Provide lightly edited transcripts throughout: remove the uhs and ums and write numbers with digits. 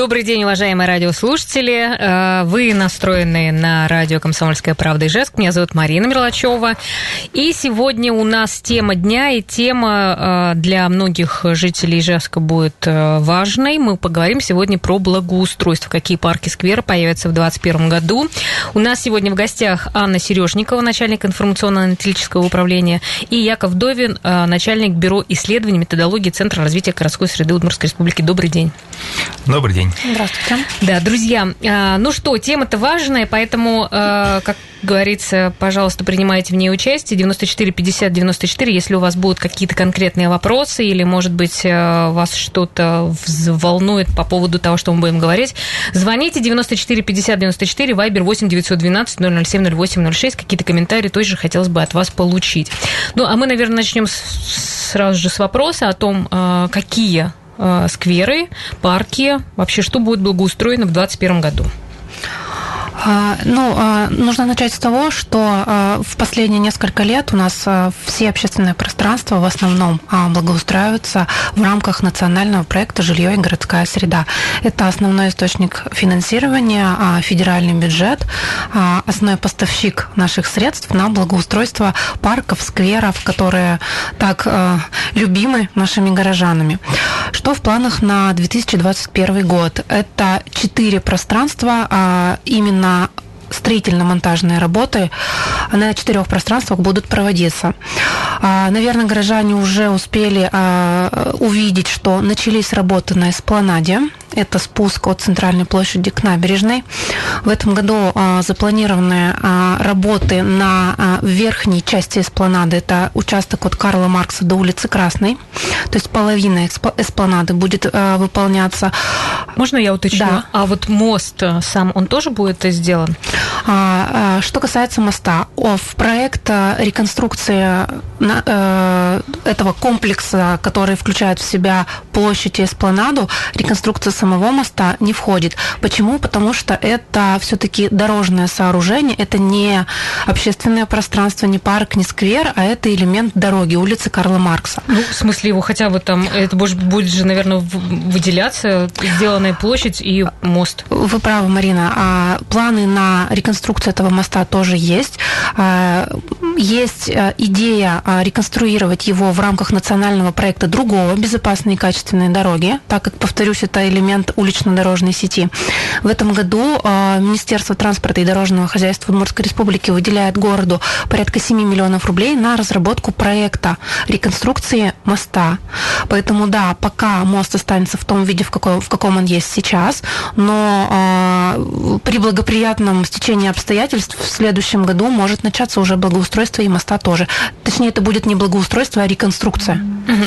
Добрый день, уважаемые радиослушатели. Вы настроены на радио «Комсомольская правда» Ижевск. Меня зовут Марина Мерлачева. И сегодня у нас тема дня, и тема для многих жителей Ижевска будет важной. Мы поговорим сегодня про благоустройство. Какие парки, скверы появятся в 2021 году. У нас сегодня в гостях Анна Сережникова, начальник информационно-аналитического управления, и Яков Довин, начальник бюро исследований методологии Центра развития городской среды Удмуртской Республики. Добрый день. Добрый день. Здравствуйте. Да, друзья, ну что, тема-то важная, поэтому, как говорится, пожалуйста, принимайте в ней участие. 94 50 94, если у вас будут какие-то конкретные вопросы или, может быть, вас что-то волнует по поводу того, что мы будем говорить, звоните 94 50 94, Вайбер 8 912 007 08 06. Какие-то комментарии тоже хотелось бы от вас получить. Ну, а мы, наверное, начнем сразу же с вопроса о том, какие скверы, парки, вообще что будет благоустроено в 2021 году? Ну, нужно начать с того, что в последние несколько лет у нас все общественные пространства в основном благоустраиваются в рамках национального проекта «Жилье и городская среда». Это основной источник финансирования, федеральный бюджет, основной поставщик наших средств на благоустройство парков, скверов, которые так любимы нашими горожанами. Что в планах на 2021 год? Это 4 пространства, именно строительно-монтажные работы на 4 пространствах будут проводиться. Наверное, горожане уже успели увидеть, что начались работы на эспланаде. Это спуск от центральной площади к набережной. В этом году запланированы работы на верхней части эспланады. Это участок от Карла Маркса до улицы Красной. То есть половина эспланады будет выполняться. Можно я уточню? Да. А вот мост сам, он тоже будет сделан? Что касается моста, в проект реконструкции этого комплекса, который включает в себя площадь и эспланаду, реконструкция самого моста не входит. Почему? Потому что это все-таки дорожное сооружение, это не общественное пространство, не парк, не сквер, а это элемент дороги, улицы Карла Маркса. Ну, в смысле его хотя бы там, это будет же, наверное, выделяться, сделанная площадь и мост. Вы правы, Марина. Планы на реконструкцию этого моста тоже есть. Есть идея реконструировать его в рамках национального проекта другого «Безопасные и качественные дороги», так как, повторюсь, это элемент улично-дорожной сети. В этом году Министерство транспорта и дорожного хозяйства Удмуртской Республики выделяет городу порядка 7 миллионов рублей на разработку проекта реконструкции моста. Поэтому, да, пока мост останется в том виде, в каком он есть сейчас, но при благоприятном стечении обстоятельств в следующем году может начаться уже благоустройство и моста тоже. Точнее, это будет не благоустройство, а реконструкция.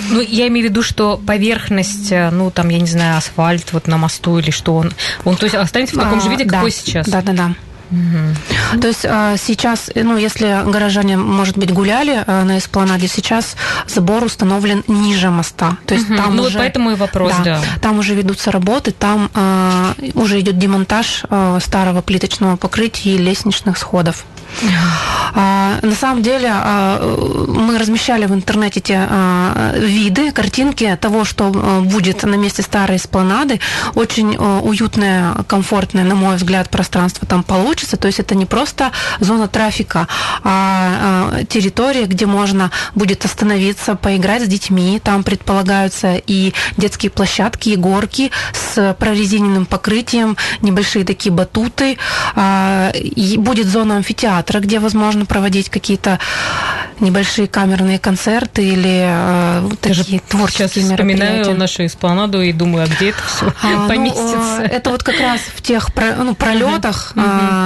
Ну, я имею в виду, что поверхность, ну, там, я не знаю, асфальт вот на мосту или что он то есть останется в таком же виде, какой сейчас? Да. Угу. То есть сейчас, ну, если горожане, может быть, гуляли на эспланаде, сейчас забор установлен ниже моста. То есть там ну, уже, поэтому и вопрос, да. Там уже ведутся работы, там уже идет демонтаж старого плиточного покрытия и лестничных сходов. На самом деле мы размещали в интернете те виды, картинки того, что будет на месте старой эспланады. Очень уютное, комфортное, на мой взгляд, пространство там получится. То есть это не просто зона трафика, а территория, где можно будет остановиться, поиграть с детьми. Там предполагаются и детские площадки, и горки с прорезиненным покрытием, небольшие такие батуты. И будет зона амфитеатра, где возможно проводить какие-то небольшие камерные концерты или такие творческие мероприятия. Я вспоминаю нашу эспланаду и думаю, а где это все поместится? Ну, это вот как раз в тех пролетах,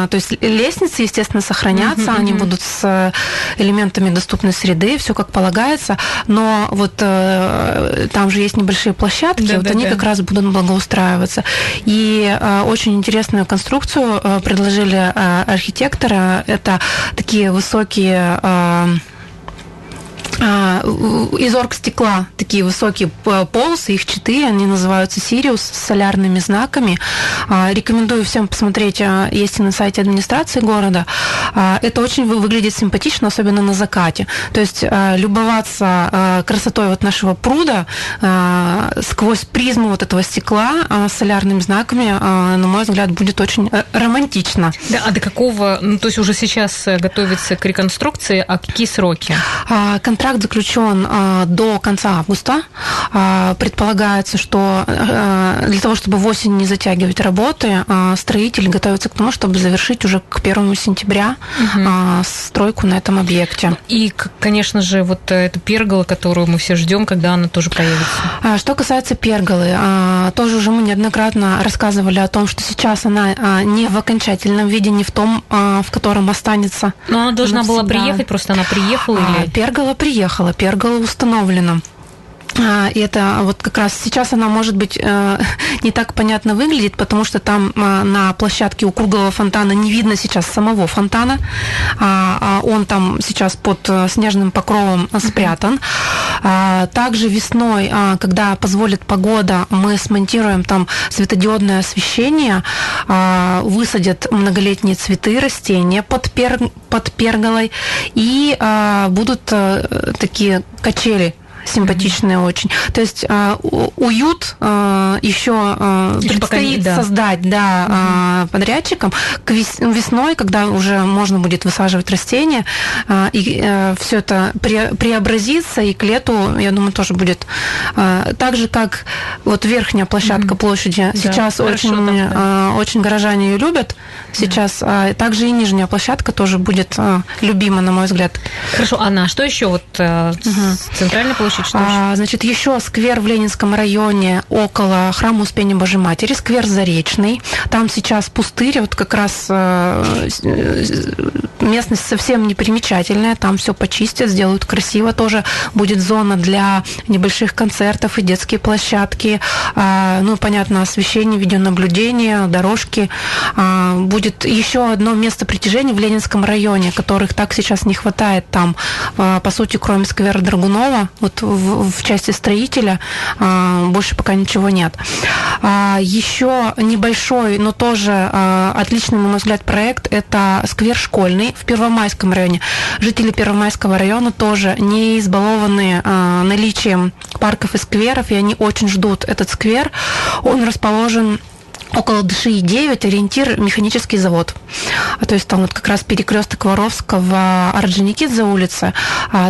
то есть лестницы, естественно, сохранятся, они будут с элементами доступной среды, все как полагается, но вот там же есть небольшие площадки, вот они как раз будут благоустраиваться. И очень интересную конструкцию предложили архитектора. Это такие высокие из оргстекла, такие высокие полосы, их 4, они называются «Сириус», с солярными знаками. Рекомендую всем посмотреть, есть и на сайте администрации города. Это очень выглядит симпатично, особенно на закате. То есть любоваться красотой вот нашего пруда сквозь призму вот этого стекла с солярными знаками, на мой взгляд, будет очень романтично. Да, а до какого, то есть уже сейчас готовится к реконструкции, а какие сроки? Контракт заключен до конца августа. Предполагается, что для того, чтобы в осень не затягивать работы, строитель готовится к тому, чтобы завершить уже к 1 сентября стройку на этом объекте. И, конечно же, вот эта пергола, которую мы все ждем, когда она тоже появится. Что касается перголы, тоже уже мы неоднократно рассказывали о том, что сейчас она не в окончательном виде, не в том, в котором останется. Но она должна была приехать, просто она приехала? Или... Пергола приехала, пергола установлена. И это вот как раз сейчас она, может быть, не так понятно выглядит, потому что там на площадке у круглого фонтана не видно сейчас самого фонтана. Он там сейчас под снежным покровом спрятан. Также весной, когда позволит погода, мы смонтируем там светодиодное освещение, высадят многолетние цветы, растения под перголой, и будут такие качели. Симпатичные очень. То есть уют еще предстоит создать подрядчикам. К весной, когда уже можно будет высаживать растения, и все это преобразится, и к лету, я думаю, тоже будет. Так же, как вот верхняя площадка площади. Сейчас очень горожане ее любят. Сейчас также и нижняя площадка тоже будет любима, на мой взгляд. Хорошо, Анна, что еще вот центральная площадь? Значит, еще сквер в Ленинском районе около храма Успения Божьей Матери, сквер Заречный. Там сейчас пустырь, вот как раз местность совсем непримечательная, там все почистят, сделают красиво тоже. Будет зона для небольших концертов и детские площадки. Ну, понятно, освещение, видеонаблюдение, дорожки. Будет еще одно место притяжения в Ленинском районе, которых так сейчас не хватает там. По сути, кроме сквера Драгунова, вот в части строителя больше пока ничего нет. Еще небольшой, но тоже отличный, на мой взгляд, проект – это сквер школьный в Первомайском районе. Жители Первомайского района тоже не избалованы наличием парков и скверов, и они очень ждут этот сквер. Он расположен около ДШИ-9, ориентир механический завод. То есть там вот как раз перекресток Воровского, Орджоникидзе улица.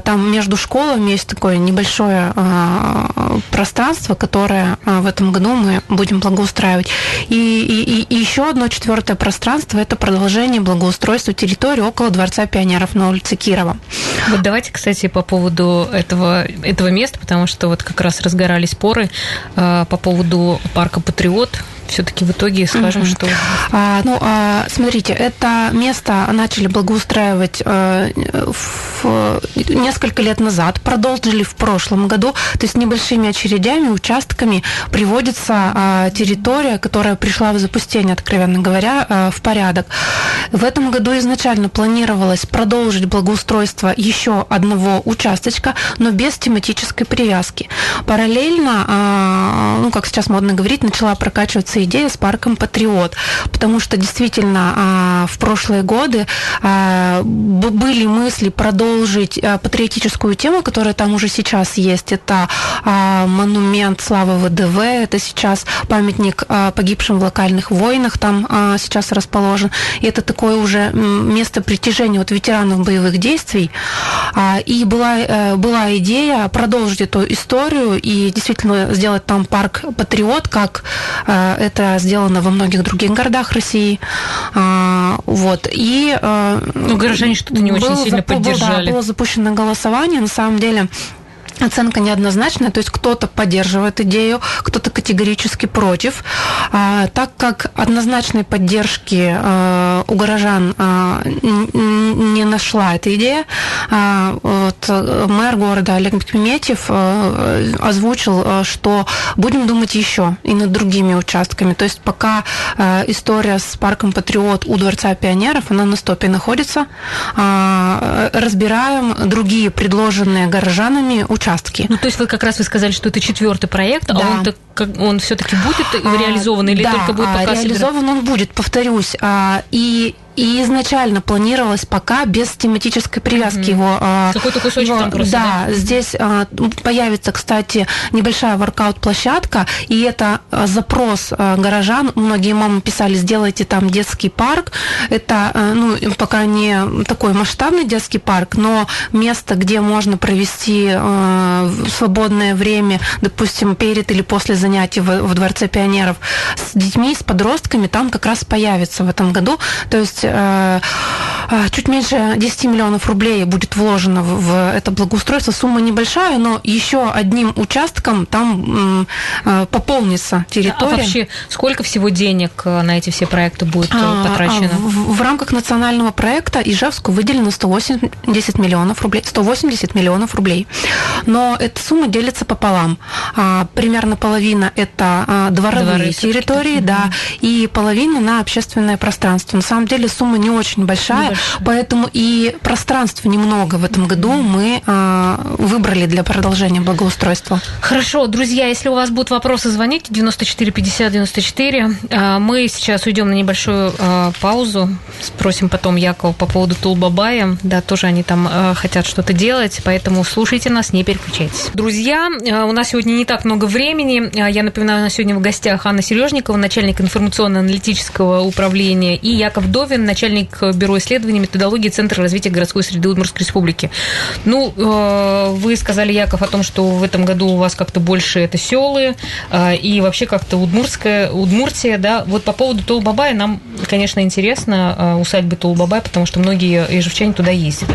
Там между школами есть такое небольшое пространство, которое в этом году мы будем благоустраивать. И еще одно четвертое пространство – это продолжение благоустройства территории около Дворца пионеров на улице Кирова. Вот давайте, кстати, по поводу этого места, потому что вот как раз разгорались споры по поводу парка «Патриот». Все-таки в итоге скажем, что... смотрите, это место начали благоустраивать несколько лет назад, продолжили в прошлом году, то есть небольшими очередями, участками приводится территория, которая пришла в запустение, откровенно говоря, в порядок. В этом году изначально планировалось продолжить благоустройство еще одного участочка, но без тематической привязки. Параллельно, как сейчас модно говорить, начала прокачиваться идея с парком «Патриот», потому что действительно в прошлые годы были мысли продолжить патриотическую тему, которая там уже сейчас есть. Это монумент славы ВДВ, это сейчас памятник погибшим в локальных войнах там сейчас расположен. И это такое уже место притяжения вот ветеранов боевых действий. И была идея продолжить эту историю и действительно сделать там парк «Патриот», как это сделано во многих других городах России. И горожане что-то не очень сильно поддержали. Было запущено голосование. На самом деле оценка неоднозначная, то есть кто-то поддерживает идею, кто-то категорически против. Так как однозначной поддержки у горожан не нашла эта идея, мэр города Олег Пеметьев озвучил, что будем думать еще и над другими участками. То есть пока история с парком «Патриот» у Дворца пионеров, она на стопе находится. Разбираем другие предложенные горожанами участки. участки. Ну, то есть вы как раз вы сказали, что это четвертый проект, да. Он все-таки будет реализован или да, только будет пока реализован собирать? Он будет, повторюсь. И изначально планировалось пока без тематической привязки его. Какой-то кусочек его, там просто. Да, да? Здесь появится, кстати, небольшая воркаут-площадка, и это запрос горожан. Многие мамы писали, сделайте там детский парк. Это, пока не такой масштабный детский парк, но место, где можно провести свободное время, допустим, перед или после занятий в Дворце пионеров с детьми, с подростками, там как раз появится в этом году. То есть чуть меньше 10 миллионов рублей будет вложено в это благоустройство. Сумма небольшая, но еще одним участком там пополнится территория. А вообще сколько всего денег на эти все проекты будет потрачено? В рамках национального проекта Ижевску выделено 180 миллионов рублей. 180 миллионов рублей. Но эта сумма делится пополам. Примерно половина – это дворовые территории, да, и половина на общественное пространство. На самом деле сумма не очень большая. Поэтому и пространства немного в этом году мы выбрали для продолжения благоустройства. Хорошо, друзья, если у вас будут вопросы, звоните 94 50 94. Мы сейчас уйдем на небольшую паузу. Спросим потом Якова по поводу Тулбабая. Да, тоже они там хотят что-то делать, поэтому слушайте нас, не переключайтесь. Друзья, у нас сегодня не так много времени. Я напоминаю, у нас сегодня в гостях Анна Сережникова, начальник информационно-аналитического управления, и Яков Довин, начальник Бюро исследований, методологии Центра развития городской среды Удмуртской Республики. Вы сказали, Яков, о том, что в этом году у вас как-то больше это селы и вообще как-то Удмуртия, да. Вот по поводу Тулбабая нам, конечно, интересно, усадьбы Тулбабая, потому что многие ижевчане туда ездят.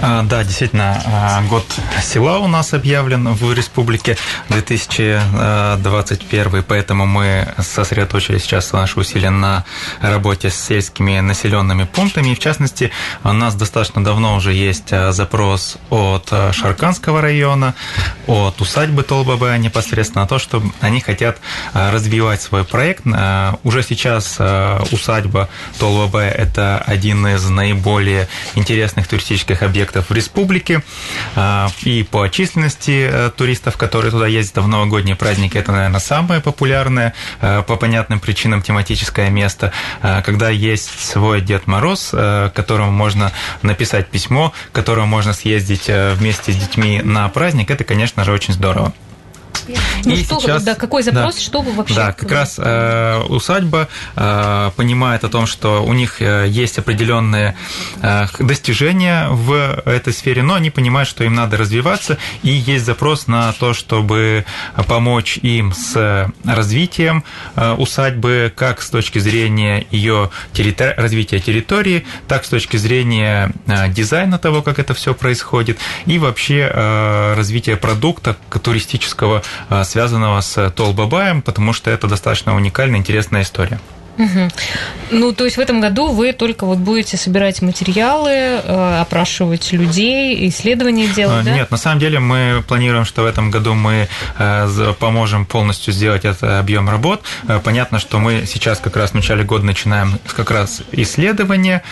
Да, действительно, год села у нас объявлен в республике 2021, поэтому мы сосредоточили сейчас наши усилия на работе с сельскими населенными пунктами. И, в частности, у нас достаточно давно уже есть запрос от Шарканского района, от усадьбы Тулбабая непосредственно на то, что они хотят развивать свой проект. Уже сейчас усадьба Тулбабая – это один из наиболее интересных туристических объектов в республике. И по численности туристов, которые туда ездят в новогодние праздники, это, наверное, самое популярное по понятным причинам тематическое место. Когда есть свой Дед Мороз, которому можно написать письмо, которому можно съездить вместе с детьми на праздник, это, конечно же, очень здорово. Какой запрос, да, что вы вообще... Да, как раз усадьба понимает о том, что у них есть определенные достижения в этой сфере, но они понимают, что им надо развиваться, и есть запрос на то, чтобы помочь им с развитием усадьбы, как с точки зрения ее развития территории, так с точки зрения дизайна того, как это все происходит, и вообще развития продукта туристического, связанного с Тулбабаем, потому что это достаточно уникальная, интересная история. Угу. То есть в этом году вы только будете собирать материалы, опрашивать людей, исследования делать, да? Нет, на самом деле мы планируем, что в этом году мы поможем полностью сделать этот объем работ. Понятно, что мы сейчас как раз в начале года начинаем как раз исследования,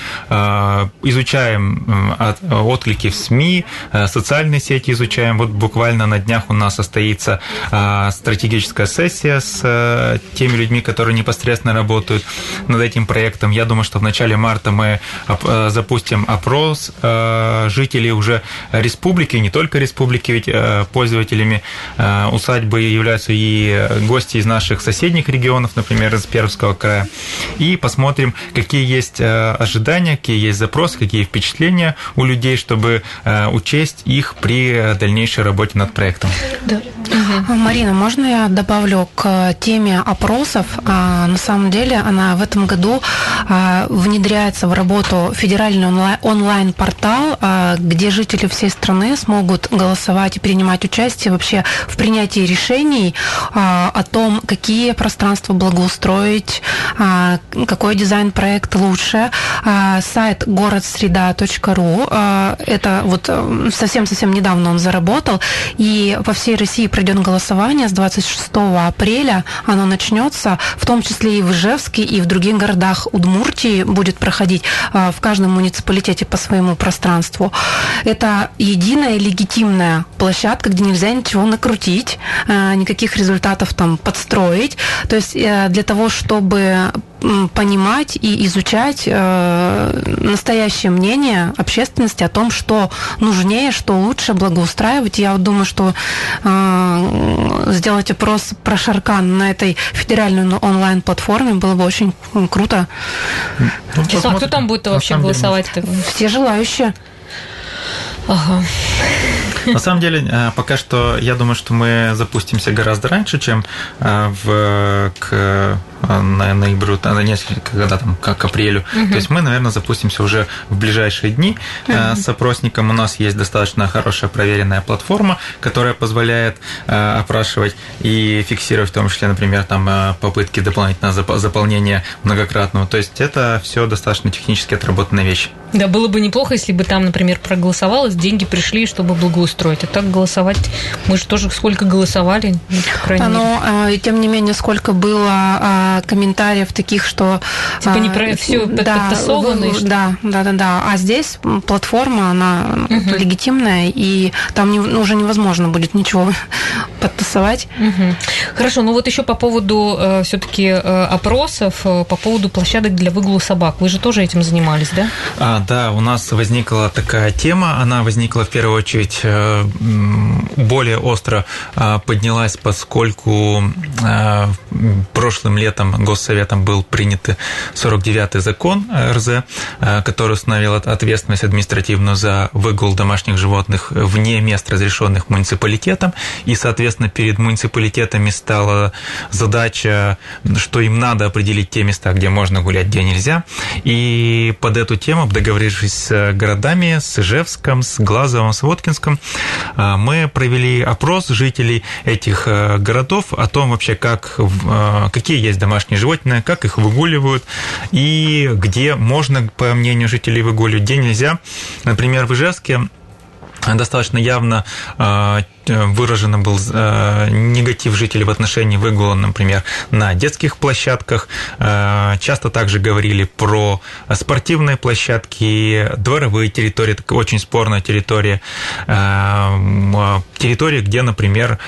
изучаем отклики в СМИ, социальные сети изучаем. Вот буквально на днях у нас состоится стратегическая сессия с теми людьми, которые непосредственно работают над этим проектом. Я думаю, что в начале марта мы запустим опрос жителей уже республики, не только республики, ведь пользователями усадьбы являются и гости из наших соседних регионов, например, из Пермского края. И посмотрим, какие есть ожидания, какие есть запросы, какие впечатления у людей, чтобы учесть их при дальнейшей работе над проектом. Да. Угу. Марина, можно я добавлю к теме опросов? На самом деле она в этом году внедряется в работу федеральный онлайн-портал, где жители всей страны смогут голосовать и принимать участие вообще в принятии решений о том, какие пространства благоустроить, какой дизайн-проект лучше. Сайт городсреда.ру, это вот совсем-совсем недавно он заработал, и по всей России пройдет голосование с 26 апреля, оно начнется, в том числе и в Ижевске. площадке и в других городах Удмуртии будет проходить в каждом муниципалитете по своему пространству. Это единая легитимная площадка, где нельзя ничего накрутить, никаких результатов там подстроить. То есть для того, чтобы понимать и изучать настоящее мнение общественности о том, что нужнее, что лучше благоустраивать. Я вот думаю, что сделать опрос про Шаркан на этой федеральной онлайн-платформе было бы очень круто. А кто там будет вообще голосовать? Все желающие. Ага. На самом деле, пока что, я думаю, что мы запустимся гораздо раньше, чем на ноябрю, на несколько, когда там, к апрелю. Угу. То есть мы, наверное, запустимся уже в ближайшие дни с опросником. У нас есть достаточно хорошая проверенная платформа, которая позволяет опрашивать и фиксировать, в том числе, например, там, попытки дополнительного заполнения многократного. То есть это все достаточно технически отработанные вещи. Да, было бы неплохо, если бы там, например, проголосовалось, деньги пришли, чтобы благоустроить. А так голосовать, мы же тоже сколько голосовали, ну, по крайней мере. Но, тем не менее, сколько было комментариев таких, что... Типа не про все подтасовано. Да. А здесь платформа, она легитимная, и там уже невозможно будет ничего подтасовать. Хорошо, ну вот еще по поводу все-таки опросов, по поводу площадок для выгула собак. Вы же тоже этим занимались, да? Да, у нас возникла такая тема, она возникла в первую очередь более остро поднялась, поскольку прошлым летом Госсоветом был принят 49-й закон РЗ, который установил ответственность административную за выгул домашних животных вне мест, разрешенных муниципалитетом, и, соответственно, перед муниципалитетами стала задача, что им надо определить те места, где можно гулять, где нельзя, и под эту тему, договорившись с городами, с Ижевском, с Глазовым, с Воткинском, мы провели опрос жителей этих городов о том вообще, какие есть домашние животные, как их выгуливают и где можно, по мнению жителей, выгуливать, где нельзя. Например, в Ижевске достаточно явно выражен был негатив жителей в отношении выгула, например, на детских площадках. Часто также говорили про спортивные площадки, дворовые территории, очень спорная территория, территории, где, например,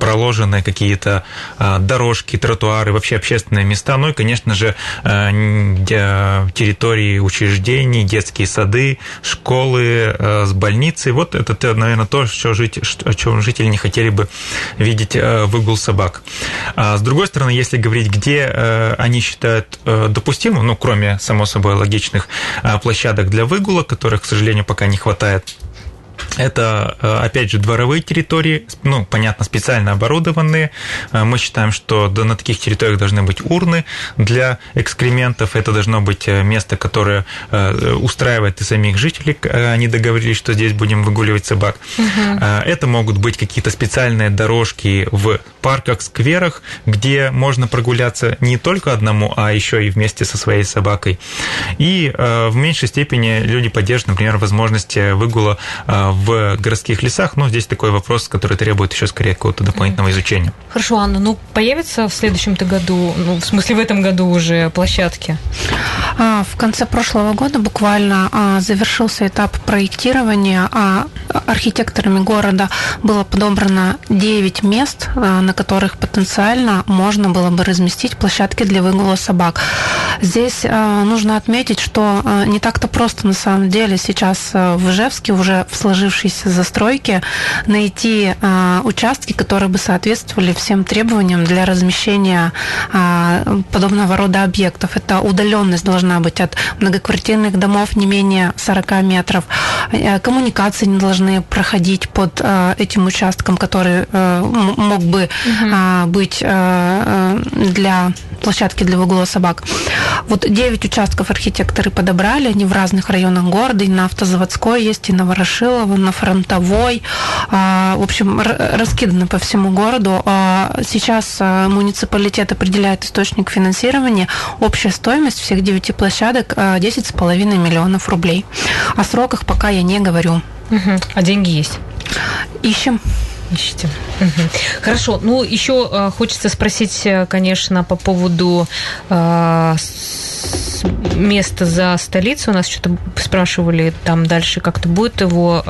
проложены какие-то дорожки, тротуары, вообще общественные места, ну и, конечно же, территории учреждений, детские сады, школы с больницей. Вот это, наверное, то, о чем жители не хотели бы видеть выгул собак. С другой стороны, если говорить, где они считают допустимым, ну, кроме, само собой, логичных площадок для выгула, которых, к сожалению, пока не хватает, это, опять же, дворовые территории, ну, понятно, специально оборудованные. Мы считаем, что на таких территориях должны быть урны для экскрементов. Это должно быть место, которое устраивает и самих жителей. Они договорились, что здесь будем выгуливать собак. Это могут быть какие-то специальные дорожки в парках, скверах, где можно прогуляться не только одному, а еще и вместе со своей собакой. И в меньшей степени люди поддерживают, например, возможность выгула в городских лесах, но здесь такой вопрос, который требует еще скорее какого-то дополнительного изучения. Хорошо, Анна, ну появится в следующем-то году, ну в смысле в этом году уже площадки? В конце прошлого года буквально завершился этап проектирования, архитекторами города было подобрано 9 мест, на которых потенциально можно было бы разместить площадки для выгула собак. Здесь нужно отметить, что не так-то просто на самом деле сейчас в Ижевске уже в сложившейся застройке найти участки, которые бы соответствовали всем требованиям для размещения подобного рода объектов. Это удаленность должна быть от многоквартирных домов не менее 40 метров. Коммуникации не должны проходить под этим участком, который мог бы быть для площадки для выгула собак. Вот 9 участков архитекторы подобрали, они в разных районах города, и на Автозаводской есть, и на Ворошилова, на Фронтовой, в общем, раскиданы по всему городу. Сейчас муниципалитет определяет источник финансирования. Общая стоимость всех 9 площадок 10,5 миллионов рублей. О сроках пока я не говорю. А деньги есть? Ищем. Ищите. Угу. Хорошо. Ну, еще хочется спросить, конечно, по поводу места за столицу. У нас что-то спрашивали, там дальше как-то будет его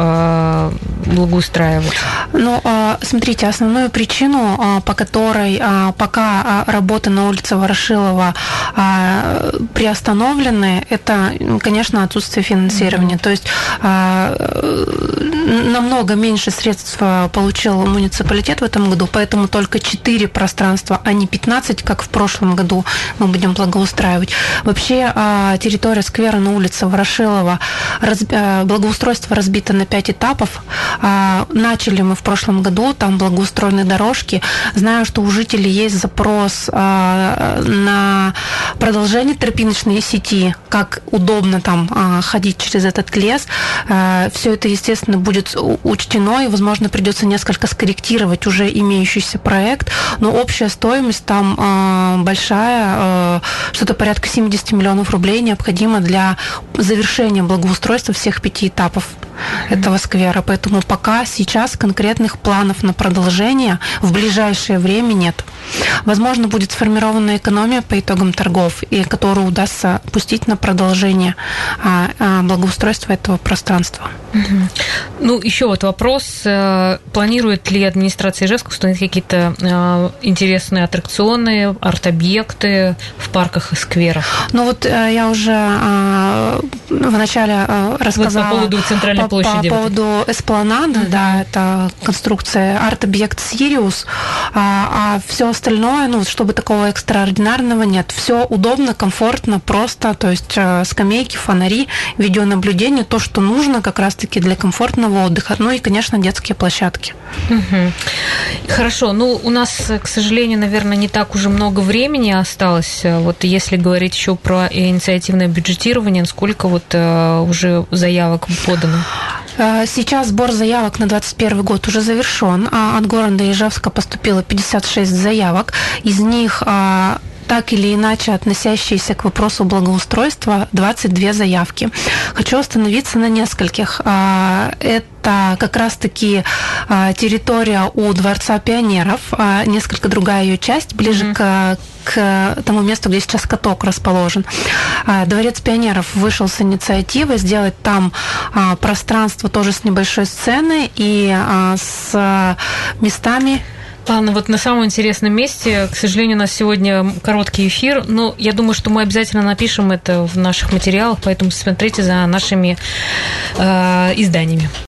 благоустраивать? Ну, смотрите, основную причину, по которой пока работы на улице Ворошилова приостановлены, это, конечно, отсутствие финансирования. Mm-hmm. То есть намного меньше средств получил муниципалитет в этом году, поэтому только 4 пространства, а не 15, как в прошлом году мы будем благоустраивать. Вообще территория сквера на улице Ворошилова, благоустройство разбито на 5 этапов. Начали мы в прошлом году, там благоустроены дорожки. Знаю, что у жителей есть запрос на продолжение тропиночной сети, как удобно там ходить через этот лес. Все это, естественно, будет учтено, и, возможно, придется несколько скорректировать уже имеющийся проект, но общая стоимость там большая, что-то порядка 70 миллионов рублей необходимо для завершения благоустройства всех 5 этапов этого сквера. Поэтому пока сейчас конкретных планов на продолжение в ближайшее время нет. Возможно, будет сформирована экономия по итогам торгов, и которую удастся пустить на продолжение благоустройства этого пространства. Ну, еще вот вопрос. Планирует ли администрация Ижевска установить какие-то интересные аттракционы, арт-объекты в парках и скверах? Ну, вот я уже вначале рассказала вот по поводу центральной площади. По поводу эспланады, да, это конструкция, арт-объект «Сириус», а все остальное, ну, чтобы такого экстраординарного нет. Все удобно, комфортно, просто, то есть скамейки, фонари, видеонаблюдение, то, что нужно как раз-таки для комфортного отдыха. Ну и, конечно, детские площадки. Угу. Хорошо. Ну, у нас, к сожалению, наверное, не так уже много времени осталось. Вот если говорить еще про инициативное бюджетирование, сколько вот уже заявок подано? Сейчас сбор заявок на 2021 год уже завершен. От города Ижевска поступило 56 заявок. Из них так или иначе относящиеся к вопросу благоустройства 22 заявки. Хочу остановиться на нескольких. Это как раз-таки территория у Дворца пионеров, несколько другая ее часть, ближе к тому месту, где сейчас каток расположен. Дворец пионеров вышел с инициативой сделать там пространство тоже с небольшой сцены и с местами. Ладно, вот на самом интересном месте, к сожалению, у нас сегодня короткий эфир, но я думаю, что мы обязательно напишем это в наших материалах, поэтому смотрите за нашими изданиями.